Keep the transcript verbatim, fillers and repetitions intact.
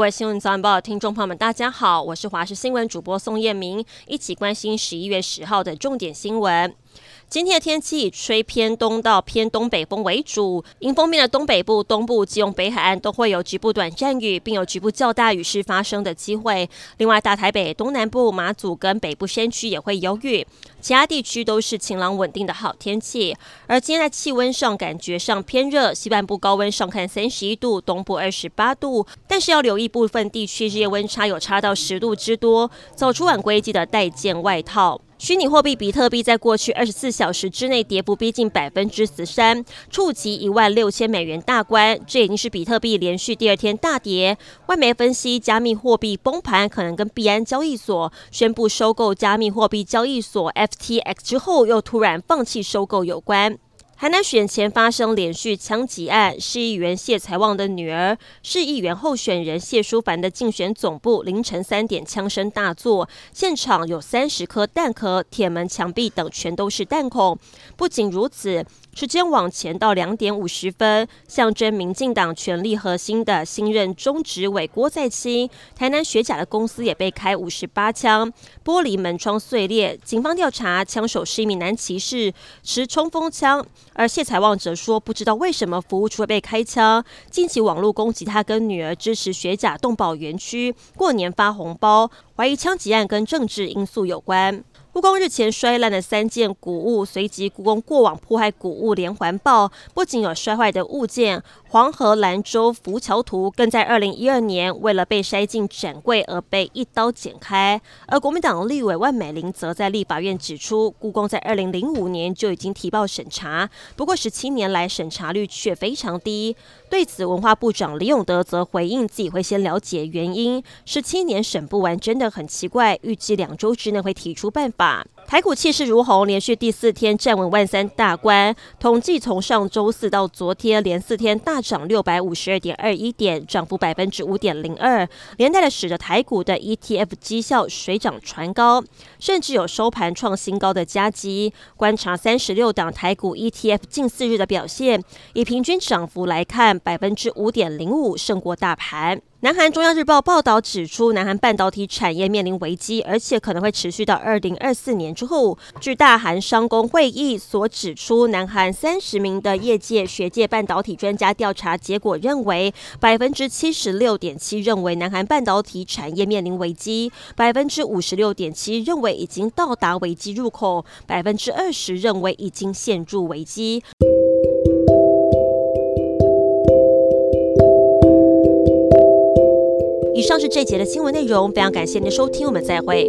各位新闻早晚报的听众朋友们，大家好，我是华视新闻主播宋彦明，一起关心十一月十号的重点新闻。今天的天气以吹偏东到偏东北风为主，迎风面的东北部、东部及用北海岸都会有局部短暂雨，并有局部较大雨势发生的机会。另外，大台北、东南部、马祖跟北部山区也会有雨，其他地区都是晴朗稳定的好天气。而今天在气温上感觉上偏热，西半部高温上看三十一度，东部二十八度，但是要留意部分地区日夜温差有差到十度之多，走出晚归记得带件外套。虚拟货币比特币在过去二十四小时之内跌幅逼近 百分之十三， 触及一万六千美元大关，这已经是比特币连续第二天大跌。外媒分析，加密货币崩盘可能跟币安交易所宣布收购加密货币交易所 F T X 之后又突然放弃收购有关。台南选前发生连续枪击案，市议员谢才旺的女儿、市议员候选人谢淑凡的竞选总部凌晨三点枪声大作，现场有三十颗弹壳、铁门、墙壁等全都是弹孔。不仅如此，时间往前到两点五十分，象征民进党权力核心的新任中执委郭在清，台南学甲的公司也被开五十八枪，玻璃门窗碎裂。警方调查，枪手是一名男骑士，持冲锋枪。而谢才旺则说，不知道为什么服务处会被开枪。近期网络攻击他跟女儿支持学甲动保园区，过年发红包，怀疑枪击案跟政治因素有关。故宫日前摔烂的三件古物，随即故宫过往破坏古物连环报，不仅有摔坏的物件，黄河兰州浮桥图更在二零一二年为了被塞进展柜而被一刀剪开。而国民党立委万美玲则在立法院指出，故宫在二零零五年就已经提报审查，不过十七年来审查率却非常低。对此，文化部长李永得则回应，自己会先了解原因，十七年审不完真的很奇怪，预计两周之内会提出办法。台股气势如虹，连续第四天站稳万三大关。统计从上周四到昨天，连四天大涨 六百五十二点二一点，涨幅 百分之五点零二， 连带的使得台股的 E T F 绩效水涨船高，甚至有收盘创新高的佳绩。观察三十六档台股 E T F 近四日的表现，以平均涨幅来看 百分之五点零五 胜过大盘。南韩中央日报报道指出，南韩半导体产业面临危机，而且可能会持续到二零二四年之后。据大韩商工会议所指出，南韩三十名的业界学界半导体专家调查结果认为， 百分之七十六点七 认为南韩半导体产业面临危机， 百分之五十六点七 认为已经到达危机入口， 百分之二十 认为已经陷入危机。以上是这节的新闻内容，非常感谢您的收听，我们再会。